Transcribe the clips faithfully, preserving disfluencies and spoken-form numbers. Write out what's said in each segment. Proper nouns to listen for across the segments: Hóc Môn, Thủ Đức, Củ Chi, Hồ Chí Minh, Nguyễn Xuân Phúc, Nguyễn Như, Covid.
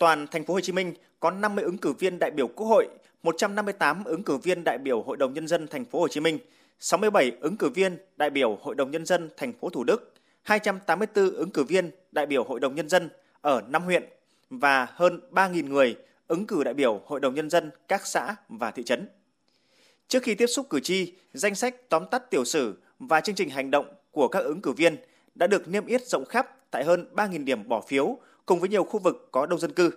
toàn thành phố Hồ Chí Minh có năm mươi ứng cử viên đại biểu Quốc hội, một trăm năm mươi tám ứng cử viên đại biểu Hội đồng nhân dân thành phố Hồ Chí Minh, sáu mươi bảy ứng cử viên đại biểu Hội đồng nhân dân thành phố Thủ Đức, hai trăm tám mươi tư ứng cử viên đại biểu Hội đồng nhân dân ở năm huyện và hơn ba nghìn người ứng cử đại biểu Hội đồng nhân dân các xã và thị trấn. Trước khi tiếp xúc cử tri, danh sách tóm tắt tiểu sử và chương trình hành động của các ứng cử viên đã được niêm yết rộng khắp tại hơn ba nghìn điểm bỏ phiếu cùng với nhiều khu vực có đông dân cư.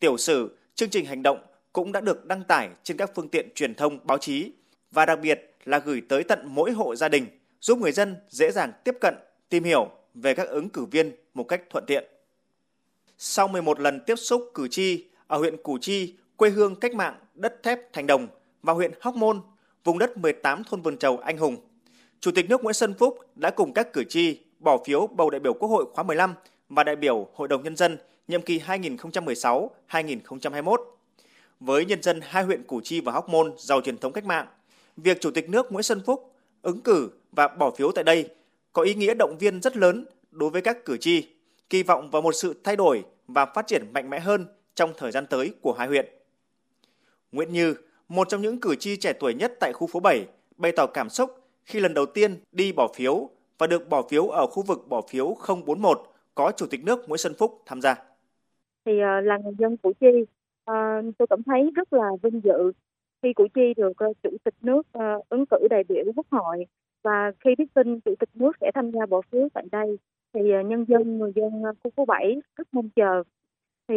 Tiểu sử, chương trình hành động cũng đã được đăng tải trên các phương tiện truyền thông, báo chí và đặc biệt là gửi tới tận mỗi hộ gia đình, giúp người dân dễ dàng tiếp cận, tìm hiểu về các ứng cử viên một cách thuận tiện. Sau mười một lần tiếp xúc cử tri ở huyện Củ Chi, quê hương cách mạng đất thép thành đồng, và huyện Hóc Môn, vùng đất mười tám thôn vườn trầu anh hùng, Chủ tịch nước Nguyễn Xuân Phúc đã cùng các cử tri bỏ phiếu bầu đại biểu Quốc hội khóa mười lăm và đại biểu Hội đồng Nhân dân nhiệm kỳ hai nghìn không trăm mười sáu đến hai nghìn không trăm hai mươi mốt. Với nhân dân hai huyện Củ Chi và Hóc Môn giàu truyền thống cách mạng, việc Chủ tịch nước Nguyễn Xuân Phúc ứng cử và bỏ phiếu tại đây có ý nghĩa động viên rất lớn đối với các cử tri, kỳ vọng vào một sự thay đổi và phát triển mạnh mẽ hơn trong thời gian tới của hai huyện. Nguyễn Như, một trong những cử tri trẻ tuổi nhất tại khu phố bảy, bày tỏ cảm xúc khi lần đầu tiên đi bỏ phiếu và được bỏ phiếu ở khu vực bỏ phiếu không bốn một có Chủ tịch nước Nguyễn Xuân Phúc tham gia. Thì là người dân Củ Chi, tôi cảm thấy rất là vinh dự khi Củ Chi được Chủ tịch nước ứng cử đại biểu Quốc hội, và khi biết tin Chủ tịch nước sẽ tham gia bỏ phiếu tại đây thì nhân dân, người dân khu phố bảy rất mong chờ. Thì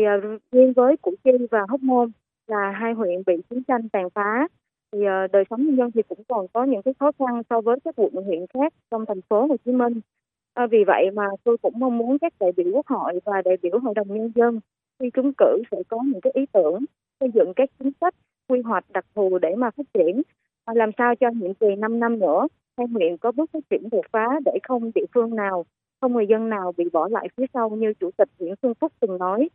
riêng với Củ Chi và Hóc Môn là hai huyện bị chiến tranh tàn phá, thì đời sống nhân dân thì cũng còn có những cái khó khăn so với các quận huyện khác trong thành phố Hồ Chí Minh. À, vì vậy mà tôi cũng mong muốn các đại biểu Quốc hội và đại biểu Hội đồng Nhân dân khi trúng cử sẽ có những cái ý tưởng xây dựng các chính sách, quy hoạch đặc thù để mà phát triển, à, làm sao cho nhiệm kỳ năm năm nữa hai huyện có bước phát triển đột phá để không địa phương nào, không người dân nào bị bỏ lại phía sau như Chủ tịch Nguyễn Xuân Phúc từng nói.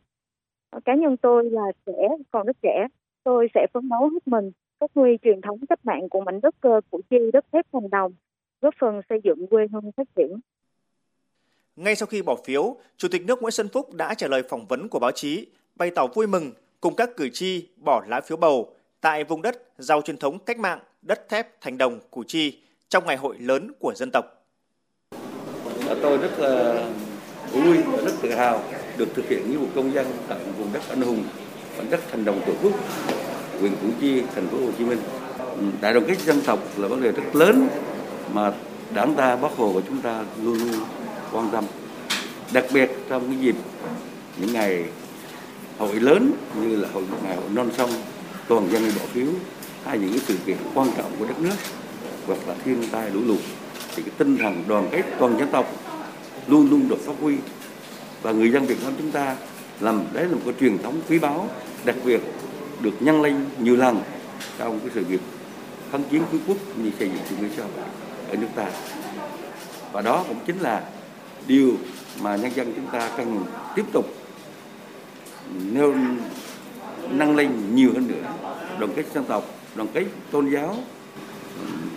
Cá nhân tôi là trẻ, còn rất trẻ, tôi sẽ phấn đấu hết mình phát huy truyền thống cách mạng của mảnh đất Củ Chi đất thép thành đồng, góp phần xây dựng quê hương phát triển. Ngay sau khi bỏ phiếu, Chủ tịch nước Nguyễn Xuân Phúc đã trả lời phỏng vấn của báo chí, bày tỏ vui mừng cùng các cử tri bỏ lá phiếu bầu tại vùng đất giàu truyền thống cách mạng đất thép thành đồng Củ Chi trong ngày hội lớn của dân tộc. Tôi rất là vui và rất tự hào được thực hiện nghĩa vụ công dân tại vùng đất anh hùng, vùng đất thành đồng tổ quốc, huyện Củ Chi, thành phố Hồ Chí Minh. Đại đoàn kết dân tộc là vấn đề rất lớn mà Đảng ta, Bác Hồ của chúng ta luôn luôn quan tâm. Đặc biệt trong cái dịp những ngày hội lớn như là hội ngày hội non sông, toàn dân đi bỏ phiếu, hay những cái sự kiện quan trọng của đất nước, hoặc là thiên tai lũ lụt, thì cái tinh thần đoàn kết toàn dân tộc luôn luôn được phát huy. Và người dân Việt Nam chúng ta làm đấy là một cái truyền thống quý báu, đặc biệt được nhân lên nhiều lần trong cái sự nghiệp kháng chiến cứu quốc như xây dựng chủ nghĩa xã hội ở nước ta. Và đó cũng chính là điều mà nhân dân chúng ta cần tiếp tục nêu nâng lên nhiều hơn nữa, đoàn kết dân tộc, đoàn kết tôn giáo,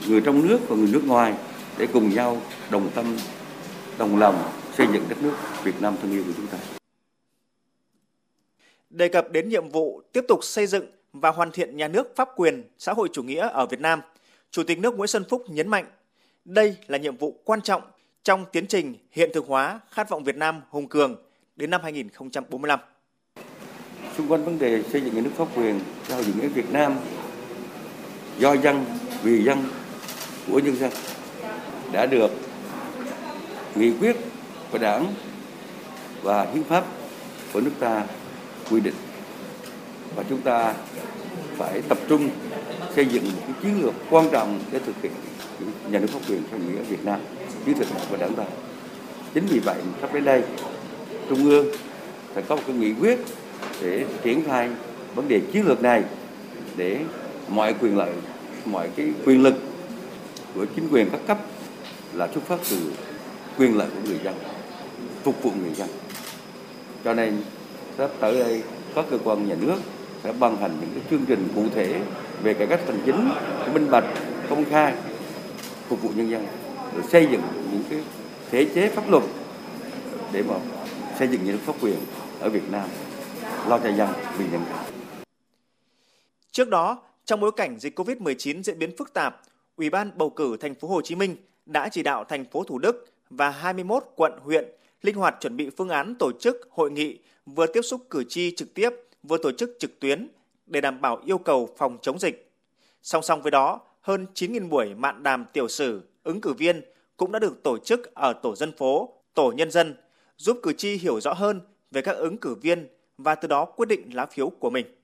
người trong nước và người nước ngoài để cùng nhau đồng tâm, đồng lòng xây dựng đất nước Việt Nam thân yêu của chúng ta. Đề cập đến nhiệm vụ tiếp tục xây dựng và hoàn thiện nhà nước pháp quyền xã hội chủ nghĩa ở Việt Nam, Chủ tịch nước Nguyễn Xuân Phúc nhấn mạnh đây là nhiệm vụ quan trọng trong tiến trình hiện thực hóa khát vọng Việt Nam hùng cường đến năm hai nghìn không trăm bốn mươi lăm. Xung quanh vấn đề xây dựng nhà nước pháp quyền xã hội chủ nghĩa Việt Nam do dân, vì dân, của nhân dân đã được nghị quyết của Đảng và hiến pháp của nước ta quy định, và chúng ta phải tập trung xây dựng một cái chiến lược quan trọng để thực hiện nhà nước pháp quyền xã hội chủ nghĩa Việt Nam, chiến lược của Đảng ta. Chính vì vậy sắp đến đây Trung ương phải có một cái nghị quyết để triển khai vấn đề chiến lược này, để mọi quyền lợi, mọi cái quyền lực của chính quyền các cấp là xuất phát từ quyền lợi của người dân, phục vụ người dân. Cho nên sắp tới đây các cơ quan nhà nước sẽ ban hành những cái chương trình cụ thể về cải cách hành chính, minh bạch, công khai, phục vụ nhân dân, rồi xây dựng những cái thể chế pháp luật để mà xây dựng nhà nước pháp quyền ở Việt Nam lo cho dân bình dân. Trước đó, trong bối cảnh dịch Covid mười chín diễn biến phức tạp, Ủy ban bầu cử thành phố Hồ Chí Minh đã chỉ đạo thành phố Thủ Đức và hai mươi mốt quận huyện linh hoạt chuẩn bị phương án tổ chức hội nghị vừa tiếp xúc cử tri trực tiếp, vừa tổ chức trực tuyến để đảm bảo yêu cầu phòng chống dịch. Song song với đó, hơn chín nghìn buổi mạn đàm tiểu sử, ứng cử viên cũng đã được tổ chức ở tổ dân phố, tổ nhân dân, giúp cử tri hiểu rõ hơn về các ứng cử viên và từ đó quyết định lá phiếu của mình.